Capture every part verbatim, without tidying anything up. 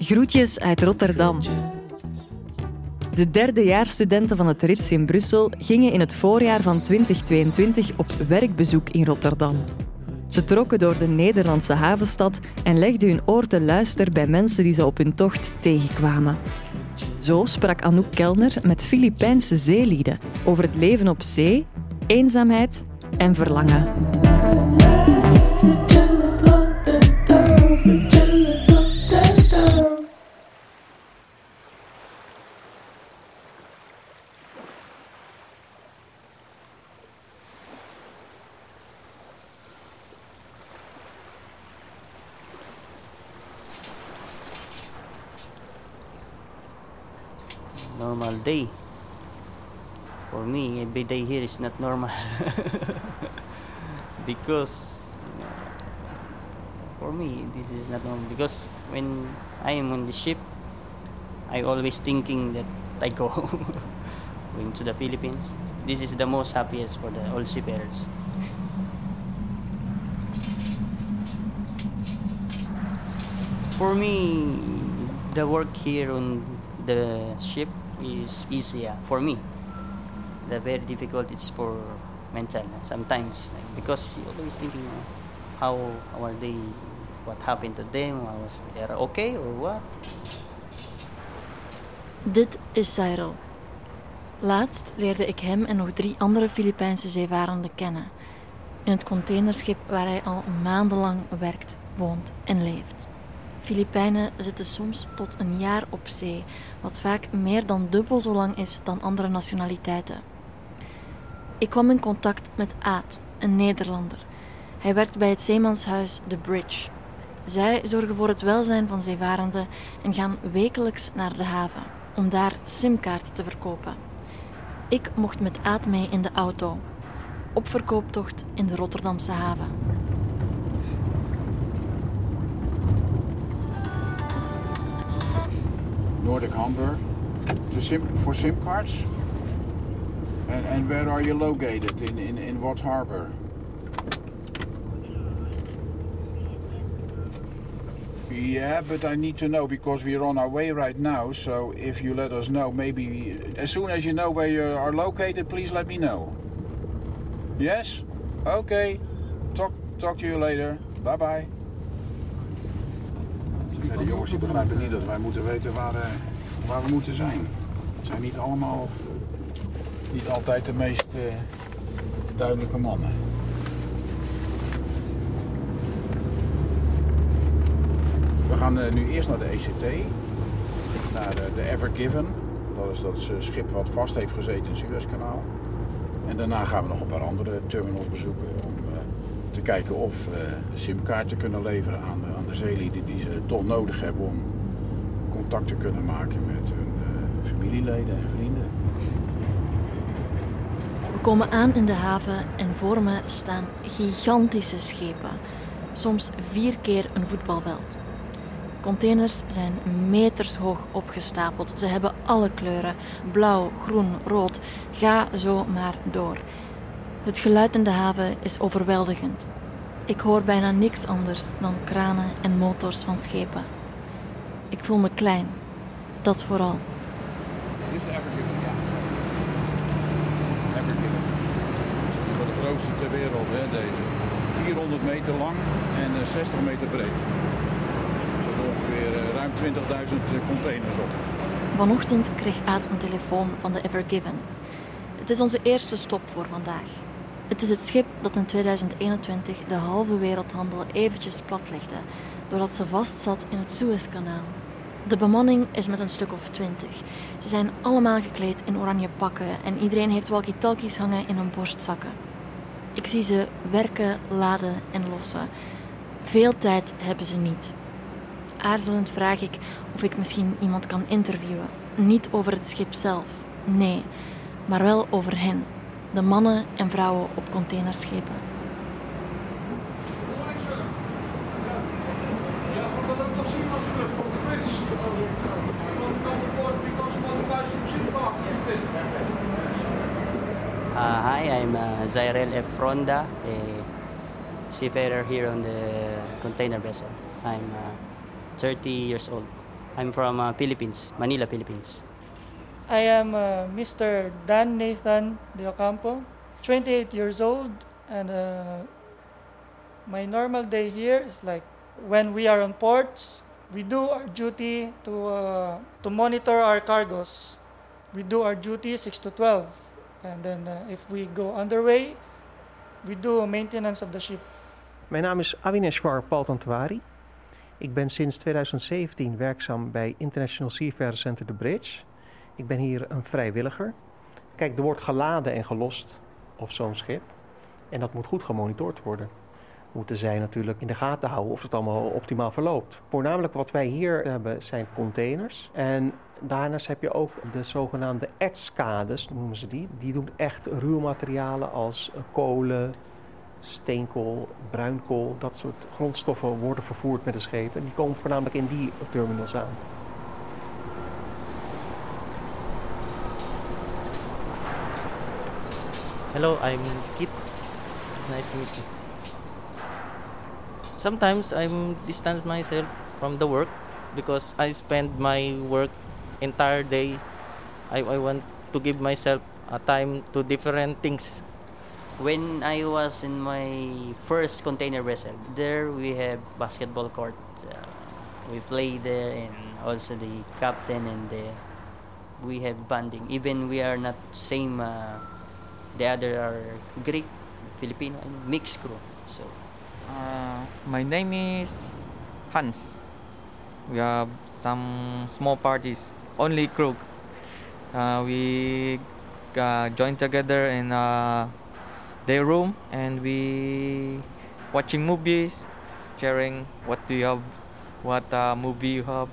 Groetjes uit Rotterdam. De derdejaarsstudenten van het R I T C S in Brussel gingen in het voorjaar van twintig tweeëntwintig op werkbezoek in Rotterdam. Ze trokken door de Nederlandse havenstad en legden hun oor te luisteren bij mensen die ze op hun tocht tegenkwamen. Zo sprak Anouk Kellner met Filipijnse zeelieden over het leven op zee, eenzaamheid en verlangen. Normal day. For me, every day here is not normal. Because you know, for me, this is not normal. Because when I am on the ship, I always thinking that I go home, going to the Philippines. This is the most happiest for the all seafarers. For me, the work here on the ship is easier for me. The very difficult is for mental sometimes, because you're always thinking how are they, what happened to them, was they are okay or what? Dit is Zairel. Laatst leerde ik hem en nog drie andere Filipijnse zeevarenden kennen. In het containerschip waar hij al maandenlang werkt, woont en leeft. Filipijnen zitten soms tot een jaar op zee, wat vaak meer dan dubbel zo lang is dan andere nationaliteiten. Ik kwam in contact met Aad, een Nederlander. Hij werkt bij het zeemanshuis The Bridge. Zij zorgen voor het welzijn van zeevarenden en gaan wekelijks naar de haven om daar simkaarten te verkopen. Ik mocht met Aad mee in de auto, op verkooptocht in de Rotterdamse haven. Nordic Hamburg, to sim, for SIM cards? And, and where are you located? In, in, in what harbor? Yeah, but I need to know because we're on our way right now. So if you let us know, maybe as soon as you know where you are located, please let me know. Yes? Okay. Talk, talk to you later. Bye bye. Ja, de jongens die begrijpen niet dat wij moeten weten waar, uh, waar we moeten zijn. Het zijn niet allemaal, niet altijd de meest uh, duidelijke mannen. We gaan uh, nu eerst naar de E C T, naar de, de Ever Given. Dat is dat schip wat vast heeft gezeten in het Suezkanaal. En daarna gaan we nog een paar andere terminals bezoeken om uh, te kijken of uh, simkaarten kunnen leveren aan de de zeelieden die ze toch nodig hebben om contact te kunnen maken met hun uh, familieleden en vrienden. We komen aan in de haven en voor me staan gigantische schepen, soms vier keer een voetbalveld. Containers zijn meters hoog opgestapeld. Ze hebben alle kleuren, blauw, groen, rood. Ga zo maar door. Het geluid in de haven is overweldigend. Ik hoor bijna niks anders dan kranen en motors van schepen. Ik voel me klein, dat vooral. Dit is de Ever Given, ja. Ever Given. Dat is voor de grootste ter wereld, hè, deze. vierhonderd meter lang en zestig meter breed. Er zijn ongeveer ruim twintigduizend containers op. Vanochtend kreeg Aad een telefoon van de Ever Given. Het is onze eerste stop voor vandaag. Het is het schip dat in tweeduizend eenentwintig de halve wereldhandel eventjes platlegde, doordat ze vastzat in het Suezkanaal. De bemanning is met een stuk of twintig. Ze zijn allemaal gekleed in oranje pakken en iedereen heeft walkie-talkies hangen in hun borstzakken. Ik zie ze werken, laden en lossen. Veel tijd hebben ze niet. Aarzelend vraag ik of ik misschien iemand kan interviewen. Niet over het schip zelf, nee, maar wel over hen. De mannen en vrouwen op containerschepen. Uh, hi, I'm uh, Zairel Efronda, a seafarer here on the container vessel. I'm uh, thirty years old. I'm from uh, Philippines, Manila, Philippines. I am uh, Mister Dan Nathan de Ocampo, twenty-eight years old, and uh, my normal day here is like when we are on ports, we do our duty to uh, to monitor our cargoes. We do our duty six to twelve, and then uh, if we go underway, we do maintenance of the ship. Mijn naam is Avineshwar Paltantwari. Ik ben sinds twintig zeventien werkzaam bij International Seafarer Center The Bridge. Ik ben hier een vrijwilliger. Kijk, er wordt geladen en gelost op zo'n schip. En dat moet goed gemonitord worden. Moeten zij natuurlijk in de gaten houden of het allemaal optimaal verloopt. Voornamelijk wat wij hier hebben zijn containers. En daarnaast heb je ook de zogenaamde ertskades, noemen ze die. Die doen echt ruwmaterialen als kolen, steenkool, bruinkool. Dat soort grondstoffen worden vervoerd met de schepen. Die komen voornamelijk in die terminals aan. Hello, I'm Kit. It's nice to meet you. Sometimes I'm distance myself from the work because I spend my work entire day. I, I want to give myself a time to different things. When I was in my first container vessel, there we have basketball court. Uh, we play there, and also the captain and the, we have bonding. Even we are not same. Uh, the other are Greek, Filipino, and mixed crew. So. Uh, my name is Hans. We have some small parties, only crew. Uh, we uh, join together in uh, their room and we watching movies, sharing what do you have, what uh, movie you have.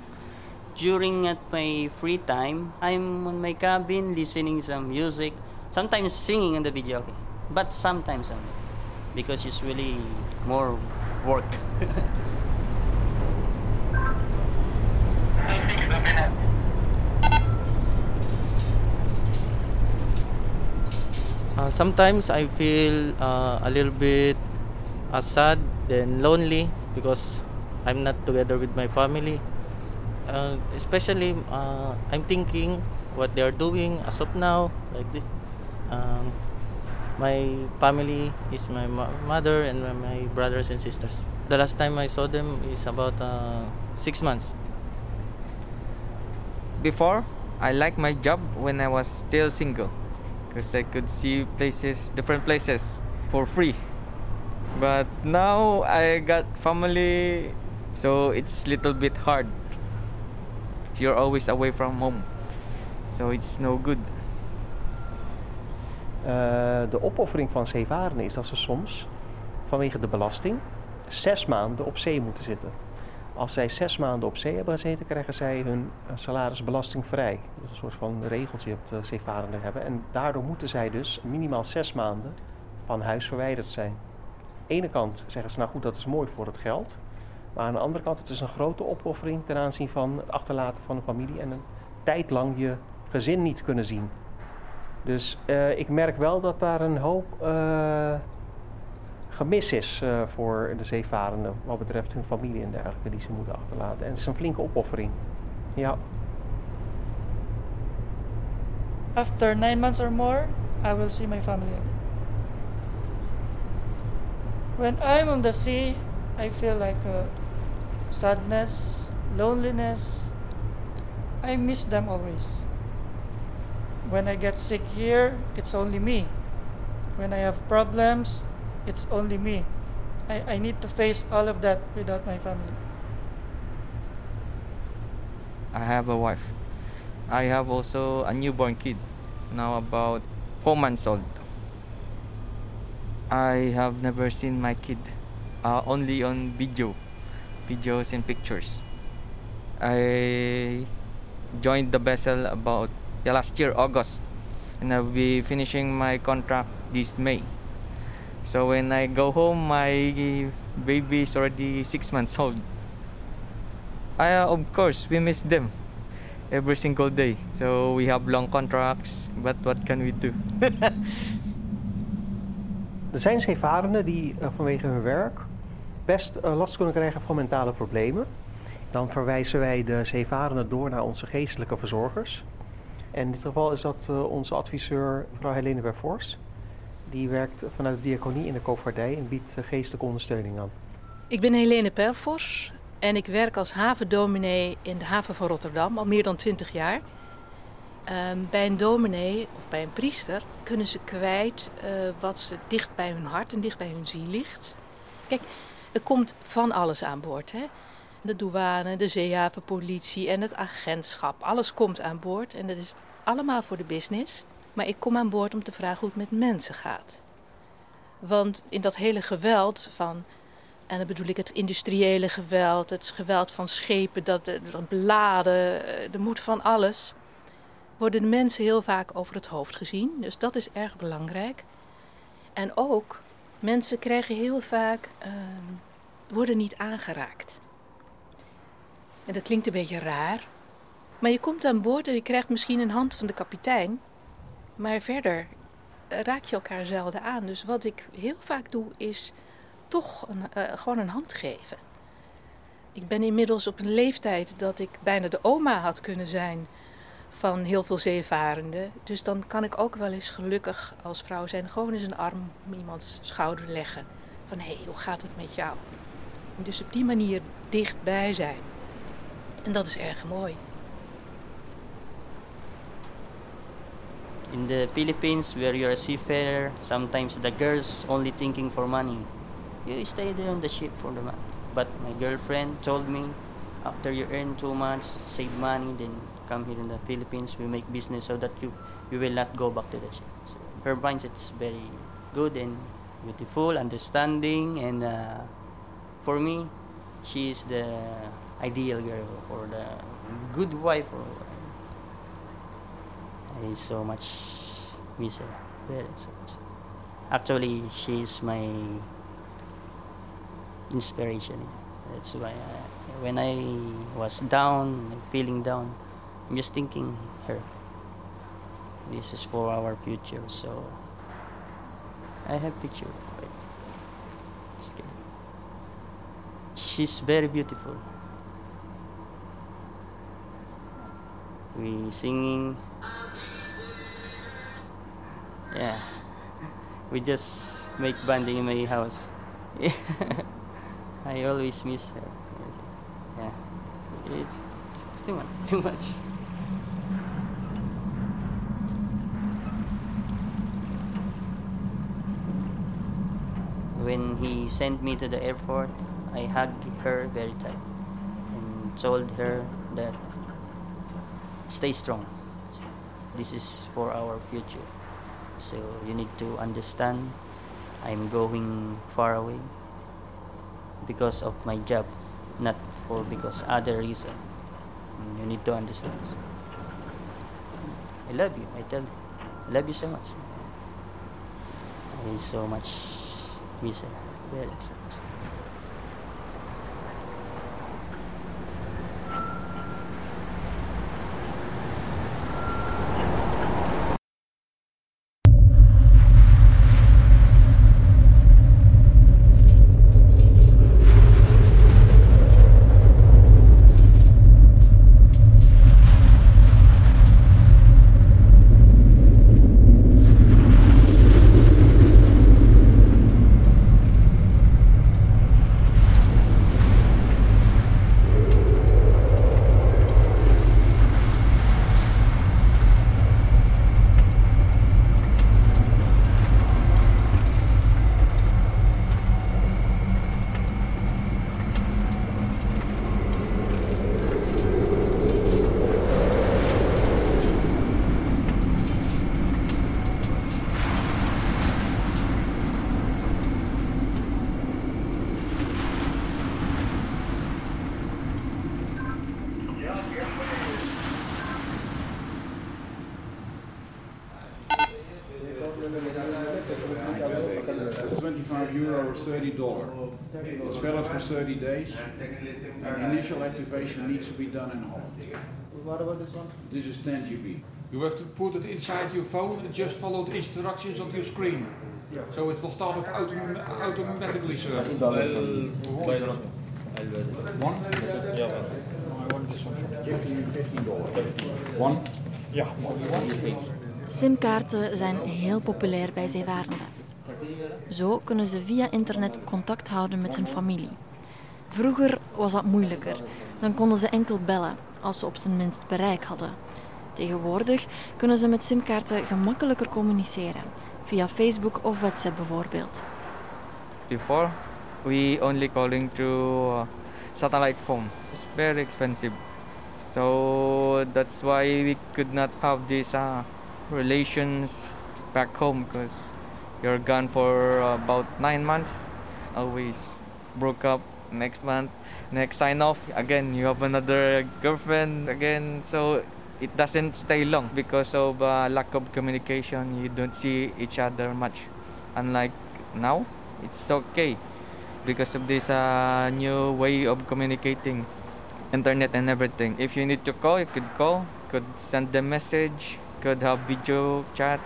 During at my free time, I'm on my cabin listening some music, sometimes singing on the video, okay. But sometimes only. Because it's really more work. uh, sometimes I feel uh, a little bit uh, sad and lonely because I'm not together with my family. Uh, especially, uh, I'm thinking what they are doing as of now, like this. Um, My family is my mother and my brothers and sisters. The last time I saw them is about uh, six months. Before, I liked my job when I was still single, because I could see places, different places, for free. But now I got family, so it's little bit hard. You're always away from home, so it's no good. Uh, de opoffering van zeevarenden is dat ze soms vanwege de belasting zes maanden op zee moeten zitten. Als zij zes maanden op zee hebben gezeten, krijgen zij hun salaris belastingvrij. Dat is een soort van regeltje dat de zeevarenden hebben. En daardoor moeten zij dus minimaal zes maanden van huis verwijderd zijn. Aan de ene kant zeggen ze, nou goed, dat is mooi voor het geld. Maar aan de andere kant, het is een grote opoffering ten aanzien van het achterlaten van een familie en een tijd lang je gezin niet kunnen zien. Dus uh, ik merk wel dat daar een hoop uh, gemis is uh, voor de zeevarenden wat betreft hun familie en dergelijke die ze moeten achterlaten. En het is een flinke opoffering. Ja. After nine months or more, I will see my family again. When I'm on the sea, I feel like a sadness, loneliness. I miss them always. When I get sick here, it's only me. When I have problems, it's only me. I, I need to face all of that without my family. I have a wife. I have also a newborn kid, now about four months old. I have never seen my kid, uh, only on video, videos and pictures. I joined the vessel about Yeah, last year, August, and I'll be finishing my contract this May. So when I go home, my baby is already six months old. I, uh, of course, we miss them every single day. So we have long contracts, but what can we do? Er zijn zeevarenden die uh, vanwege hun werk best uh, last kunnen krijgen van mentale problemen. dan verwijzen wij de zeevarenden door naar onze geestelijke verzorgers. En in dit geval is dat onze adviseur, mevrouw Helene Bervors. Die werkt vanuit de diaconie in de koopvaardij en biedt geestelijke ondersteuning aan. Ik ben Helene Pelfors en ik werk als havendominee in de haven van Rotterdam al meer dan twintig jaar. Bij een dominee of bij een priester kunnen ze kwijt wat ze dicht bij hun hart en dicht bij hun ziel ligt. Kijk, er komt van alles aan boord, hè? De douane, de zeehavenpolitie en het agentschap. Alles komt aan boord en dat is allemaal voor de business. Maar ik kom aan boord om te vragen hoe het met mensen gaat. Want in dat hele geweld van... en dan bedoel ik het industriële geweld, het geweld van schepen, dat beladen, er moet van alles... worden de mensen heel vaak over het hoofd gezien. Dus dat is erg belangrijk. En ook, mensen krijgen heel vaak... Uh, worden niet aangeraakt. En dat klinkt een beetje raar. Maar je komt aan boord en je krijgt misschien een hand van de kapitein... Maar verder raak je elkaar zelden aan. Dus wat ik heel vaak doe is toch een, uh, gewoon een hand geven. Ik ben inmiddels op een leeftijd dat ik bijna de oma had kunnen zijn van heel veel zeevarenden. Dus dan kan ik ook wel eens gelukkig als vrouw zijn gewoon eens een arm om iemands schouder leggen. Van hé, hey, hoe gaat het met jou? En dus op die manier dichtbij zijn. En dat is erg mooi. In the Philippines, where you're a seafarer, sometimes the girls only thinking for money. You stay there on the ship for the money. But my girlfriend told me, after you earn too much, save money, then come here in the Philippines, we make business so that you, you will not go back to the ship. So her mindset is very good and beautiful, understanding, and uh, for me, she is the ideal girl or the good wife. Or, I so much miss her, very so much. Actually, she is my inspiration. That's why I, when I was down, feeling down, I'm just thinking her. This is for our future, so I have picture. She's very beautiful. We singing. Yeah, we just make bonding in my house. I always miss her. Yeah, it's, it's too much, too much. When he sent me to the airport, I hugged her very tight and told her that stay strong. This is for our future. So you need to understand I'm going far away because of my job, not for because other reason. You need to understand. I love you, I tell you. I love you so much. I so much miss her. Very so much. thirty dollars. It's valid for thirty days. An initial activation needs to be done in Holland. What about this one? This is ten G B. You have to put it inside your phone and just follow the instructions on your screen. So it will start up autom- automatically, sir. One? Yeah. I want this one for fifteen dollars. One? Yeah. SIM-kaarten zijn heel populair bij zeevarenden. Zo kunnen ze via internet contact houden met hun familie. Vroeger was dat moeilijker. Dan konden ze enkel bellen, als ze op zijn minst bereik hadden. Tegenwoordig kunnen ze met simkaarten gemakkelijker communiceren, via Facebook of WhatsApp bijvoorbeeld. Before we only calling through satellite phone. It's very expensive. So that's why we could not have these uh, relations back home because you're gone for about nine months. Always broke up. Next month, next sign off, again you have another girlfriend again, so it doesn't stay long because of uh, lack of communication. You don't see each other much. Unlike now, it's okay because of this uh, new way of communicating, internet and everything. If you need to call, you could call, could send the message, could have video chat.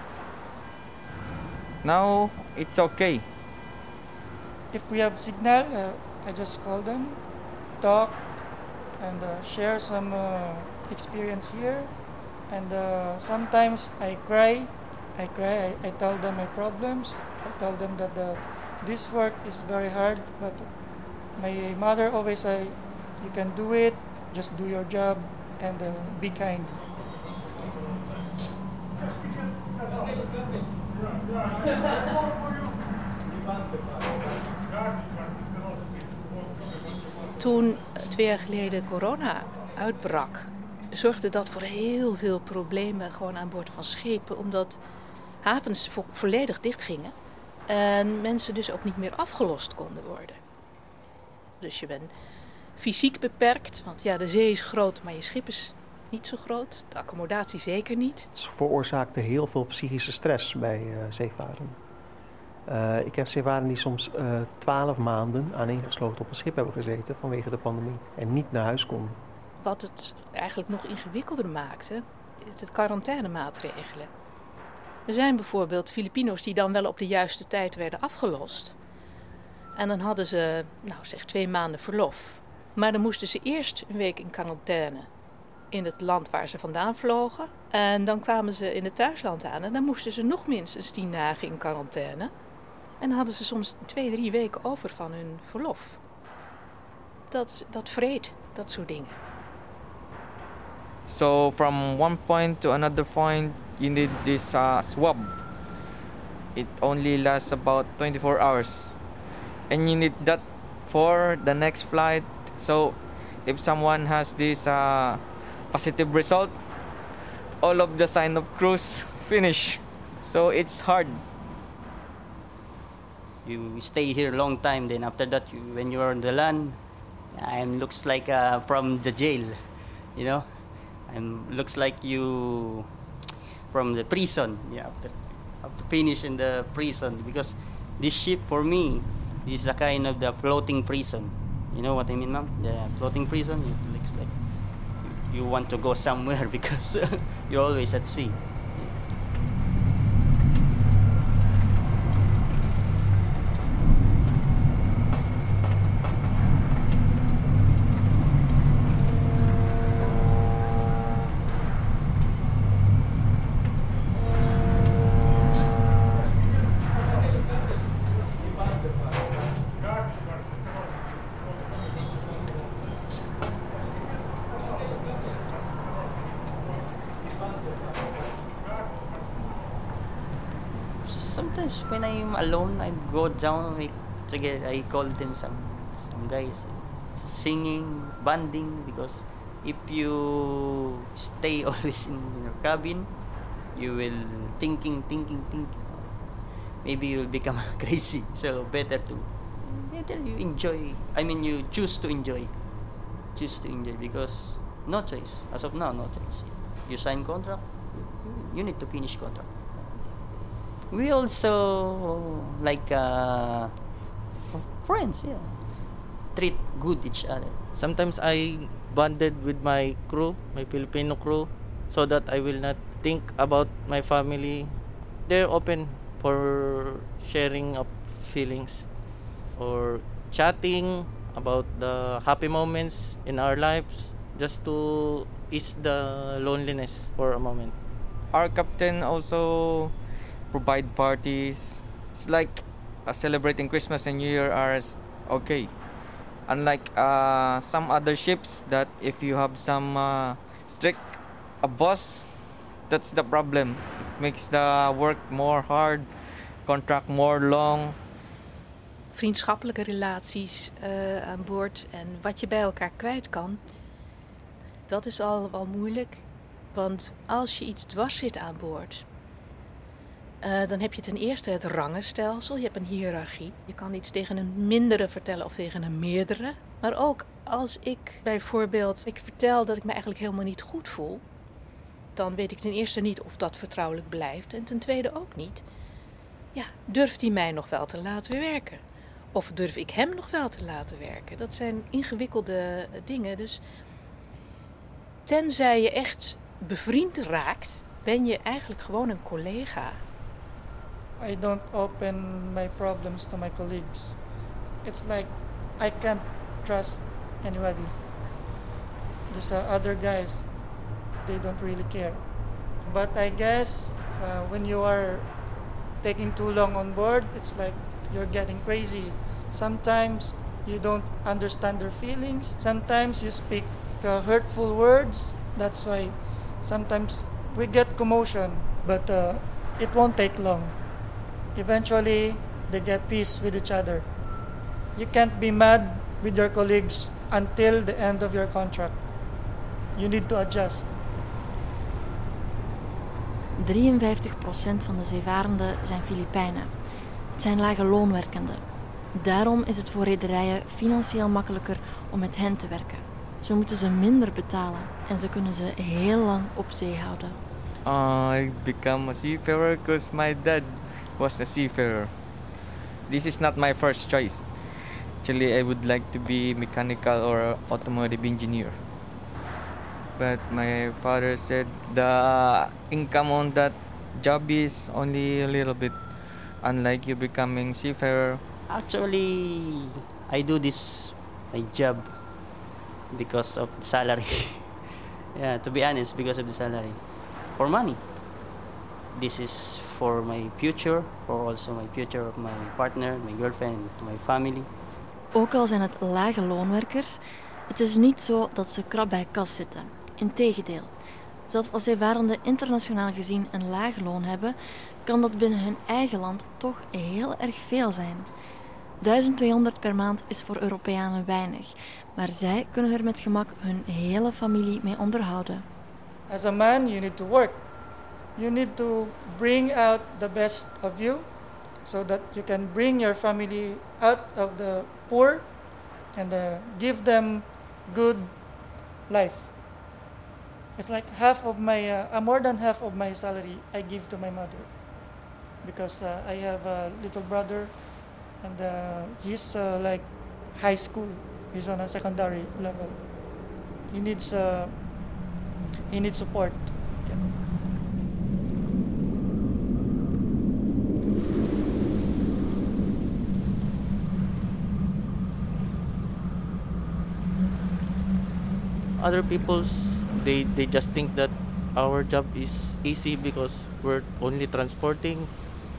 Now it's okay. If we have signal, uh I just call them, talk, and uh, share some uh, experience here. And uh, sometimes I cry, I cry, I, I tell them my problems. I tell them that uh, this work is very hard, but my mother always say, you can do it, just do your job, and uh, be kind. Toen twee jaar geleden corona uitbrak, zorgde dat voor heel veel problemen gewoon aan boord van schepen. Omdat havens vo- volledig dichtgingen en mensen dus ook niet meer afgelost konden worden. Dus je bent fysiek beperkt, want ja, de zee is groot, maar je schip is niet zo groot. De accommodatie zeker niet. Het veroorzaakte heel veel psychische stress bij uh, zeevaren. Uh, ik heb zeevaren die soms twaalf uh, maanden aaneengesloten op een schip hebben gezeten vanwege de pandemie en niet naar huis konden. Wat het eigenlijk nog ingewikkelder maakte, is de quarantainemaatregelen. Er zijn bijvoorbeeld Filipino's die dan wel op de juiste tijd werden afgelost. En dan hadden ze, nou zeg, twee maanden verlof. Maar dan moesten ze eerst een week in quarantaine in het land waar ze vandaan vlogen. En dan kwamen ze in het thuisland aan en dan moesten ze nog minstens tien dagen in quarantaine. En hadden ze soms twee, drie weken over van hun verlof. Dat, dat vreet, dat soort dingen. So from one point to another point, you need this uh, swab. It only lasts about twenty-four hours. And you need that for the next flight. So if someone has this uh, positive result, all of the sign of cruise finish. So it's hard. You stay here a long time, then after that, you, when you're on the land, I'm looks like uh, from the jail, you know. I'm looks like you from the prison. Yeah, after, after finish in the prison, because this ship for me, this is a kind of the floating prison. You know what I mean, ma'am? The floating prison. It looks like you, you want to go somewhere because you're always at sea. Sometimes when I'm alone, I go down together. I call them some some guys singing, bonding, because if you stay always in your cabin, you will thinking, thinking, thinking. Maybe you'll become crazy. So better to better you enjoy. I mean, you choose to enjoy, choose to enjoy because no choice as of now, no choice. You sign contract, you need to finish contract. We also like uh, friends, yeah. Treat good each other. Sometimes I bonded with my crew, my Filipino crew, so that I will not think about my family. They're open for sharing of feelings or chatting, about the happy moments in our lives, just to ease the loneliness for a moment. Our captain also provide parties. It's like uh, celebrating Christmas and New Year are okay. Unlike uh, some other ships that if you have some uh, strict a boss, that's the problem. It makes the work more hard, contract more long. Vriendschappelijke relaties uh, aan boord en wat je bij elkaar kwijt kan, dat is al wel moeilijk. Want als je iets dwars zit aan boord, uh, dan heb je ten eerste het rangenstelsel. Je hebt een hiërarchie. Je kan iets tegen een mindere vertellen of tegen een meerdere. Maar ook als ik bijvoorbeeld ik vertel dat ik me eigenlijk helemaal niet goed voel, dan weet ik ten eerste niet of dat vertrouwelijk blijft en ten tweede ook niet. Ja, durft hij mij nog wel te laten werken? Of durf ik hem nog wel te laten werken? Dat zijn ingewikkelde dingen. Dus tenzij je echt bevriend raakt, ben je eigenlijk gewoon een collega. I don't open my problems to my colleagues. It's like I can't trust anybody. There's other guys, they don't really care. But I guess uh, when you are taking too long on board, it's like you're getting crazy. Sometimes you don't understand their feelings. Sometimes you speak uh, hurtful words. That's why sometimes we get commotion, but uh, it won't take long. Eventually, they get peace with each other. You can't be mad with your colleagues until the end of your contract. You need to adjust. drieënvijftig procent van de zeevarenden zijn Filipijnen. Het zijn lage loonwerkenden. Daarom is het voor rederijen financieel makkelijker om met hen te werken. Zo moeten ze minder betalen en ze kunnen ze heel lang op zee houden. Uh, I became a seafarer because my dad was a seafarer. This is not my first choice. Actually, I would like to be mechanical or automotive engineer. But my father said the income on that job is only a little bit, unlike you becoming seafarer. Actually, I do this my job because of the salary. Yeah, to be honest, because of the salary. For money. This is for my future, for also my future of my partner, my girlfriend, my family. Ook al zijn het lage loonwerkers, het is niet zo dat ze krap bij kas zitten. Integendeel, zelfs als zeevarenden internationaal gezien een laag loon hebben, kan dat binnen hun eigen land toch heel erg veel zijn. duizend tweehonderd per maand is voor Europeanen weinig, maar zij kunnen er met gemak hun hele familie mee onderhouden. As a man, you need to work. You need to bring out the best of you, so that you can bring your family out of the poor and uh, give them good life. It's like half of my, uh, more than half of my salary I give to my mother because uh, I have a little brother and uh, he's uh, like high school. He's on a secondary level. He needs, uh, he needs support. Yeah. Other people's They they just think that our job is easy because we're only transporting.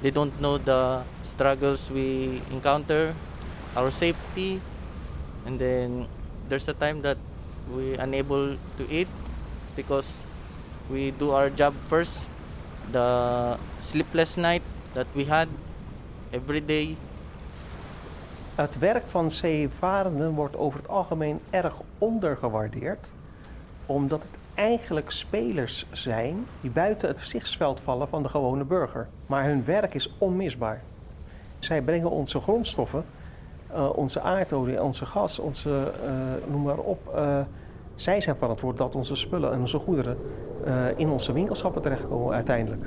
They don't know the struggles we encounter, our safety, and then there's a time that we unable to eat because we do our job first. The sleepless night that we had every day. Het werk van zeevarenden wordt over het algemeen erg ondergewaardeerd, omdat het eigenlijk spelers zijn die buiten het gezichtsveld vallen van de gewone burger. Maar hun werk is onmisbaar. Zij brengen onze grondstoffen, uh, onze aardolie, onze gas, onze uh, noem maar op. Uh, zij zijn verantwoordelijk dat onze spullen en onze goederen uh, in onze winkelschappen terechtkomen uiteindelijk.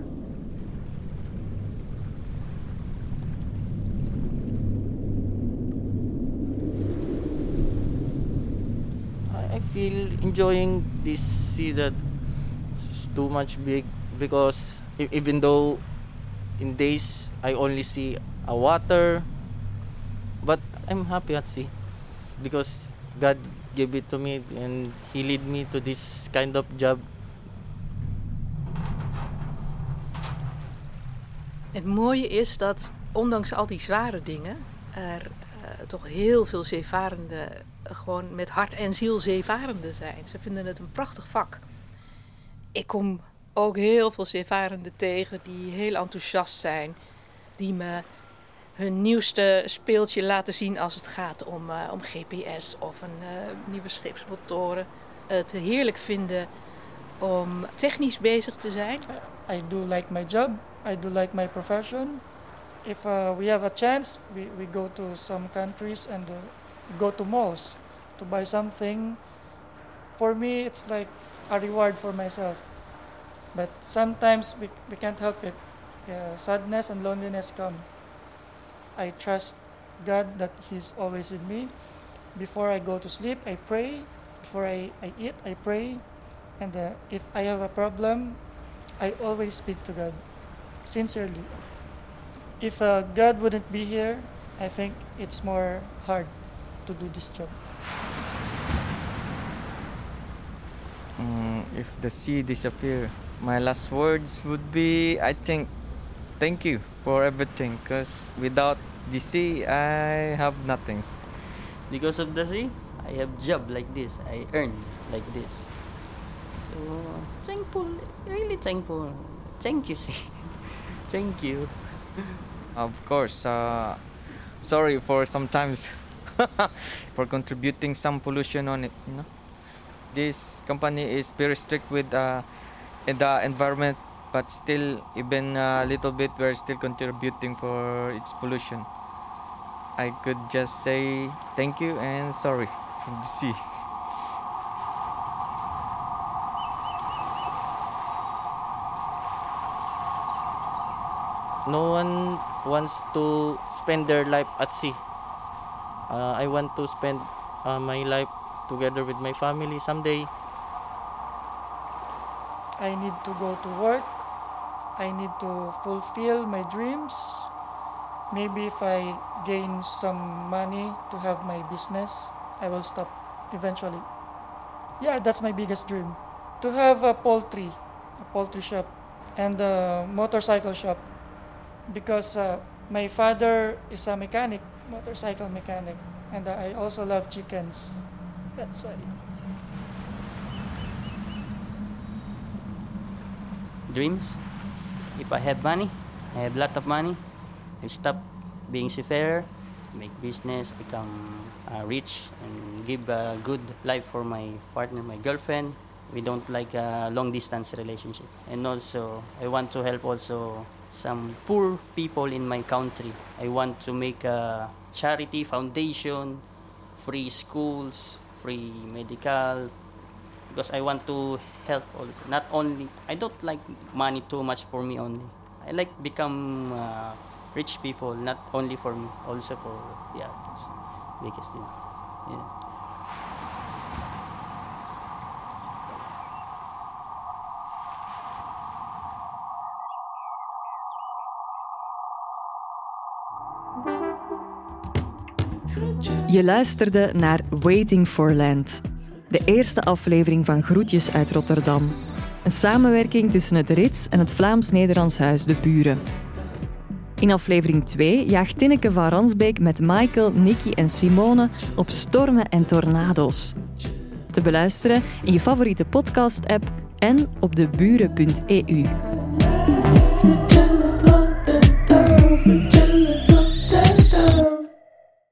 Still enjoying this sea that is too much big because even though in days I only see a water, but I'm happy at sea. because God gave it to me and He led me to this kind of job. Het mooie is dat ondanks al die zware dingen er uh, toch heel veel zeevarenden gewoon met hart en ziel zeevarenden zijn. Ze vinden het een prachtig vak. Ik kom ook heel veel zeevarenden tegen die heel enthousiast zijn, die me hun nieuwste speeltje laten zien als het gaat om, uh, om G P S of een uh, nieuwe scheepsmotoren. Het heerlijk vinden om technisch bezig te zijn. I, I do like my job. I do like my profession. If uh, we have a chance, we, we go to some countries and uh, go to malls to buy something. For me, it's like a reward for myself. But sometimes we, we can't help it. Yeah, sadness and loneliness come. I trust God that He's always with me. Before I go to sleep, I pray. Before I, I eat, I pray. And uh, if I have a problem, I always speak to God. Sincerely. If uh, God wouldn't be here, I think it's more hard to do this job. Mm, if the sea disappeared, my last words would be, I think, thank you for everything, because without the sea, I have nothing. Because of the sea, I have job like this. I earn like this. So, thankful, really thankful. Thank you, sea. Thank you. Of course, uh, sorry for sometimes for contributing some pollution on it. You know? This company is very strict with uh, the environment, but still, even a little bit, we're still contributing for its pollution. I could just say thank you and sorry from the sea. No one wants to spend their life at sea. Uh, I want to spend uh, my life together with my family someday. I need to go to work. I need to fulfill my dreams. Maybe if I gain some money to have my business, I will stop eventually. Yeah, that's my biggest dream. To have a poultry, a poultry shop, and a motorcycle shop. Because uh, my father is a mechanic, motorcycle mechanic, and I also love chickens. That's why. Dreams. If I have money, I have a lot of money, I stop being seafarer, make business, become uh, rich, and give a good life for my partner, my girlfriend. We don't like a long-distance relationship. And also, I want to help also some poor people in my country. I want to make a charity foundation, free schools, free medical, because I want to help also. Not only, I don't like money too much for me only. I like become uh, rich people, not only for me, also for the yeah, others. Biggest thing. Yeah. Je luisterde naar Waiting for Land, de eerste aflevering van Groetjes uit Rotterdam. Een samenwerking tussen het R I T C S en het Vlaams-Nederlands huis De Buren. In aflevering twee jaagt Inneke van Ransbeek met Michael, Nicky en Simone op stormen en tornado's. Te beluisteren in je favoriete podcast-app en op deburen punt e u.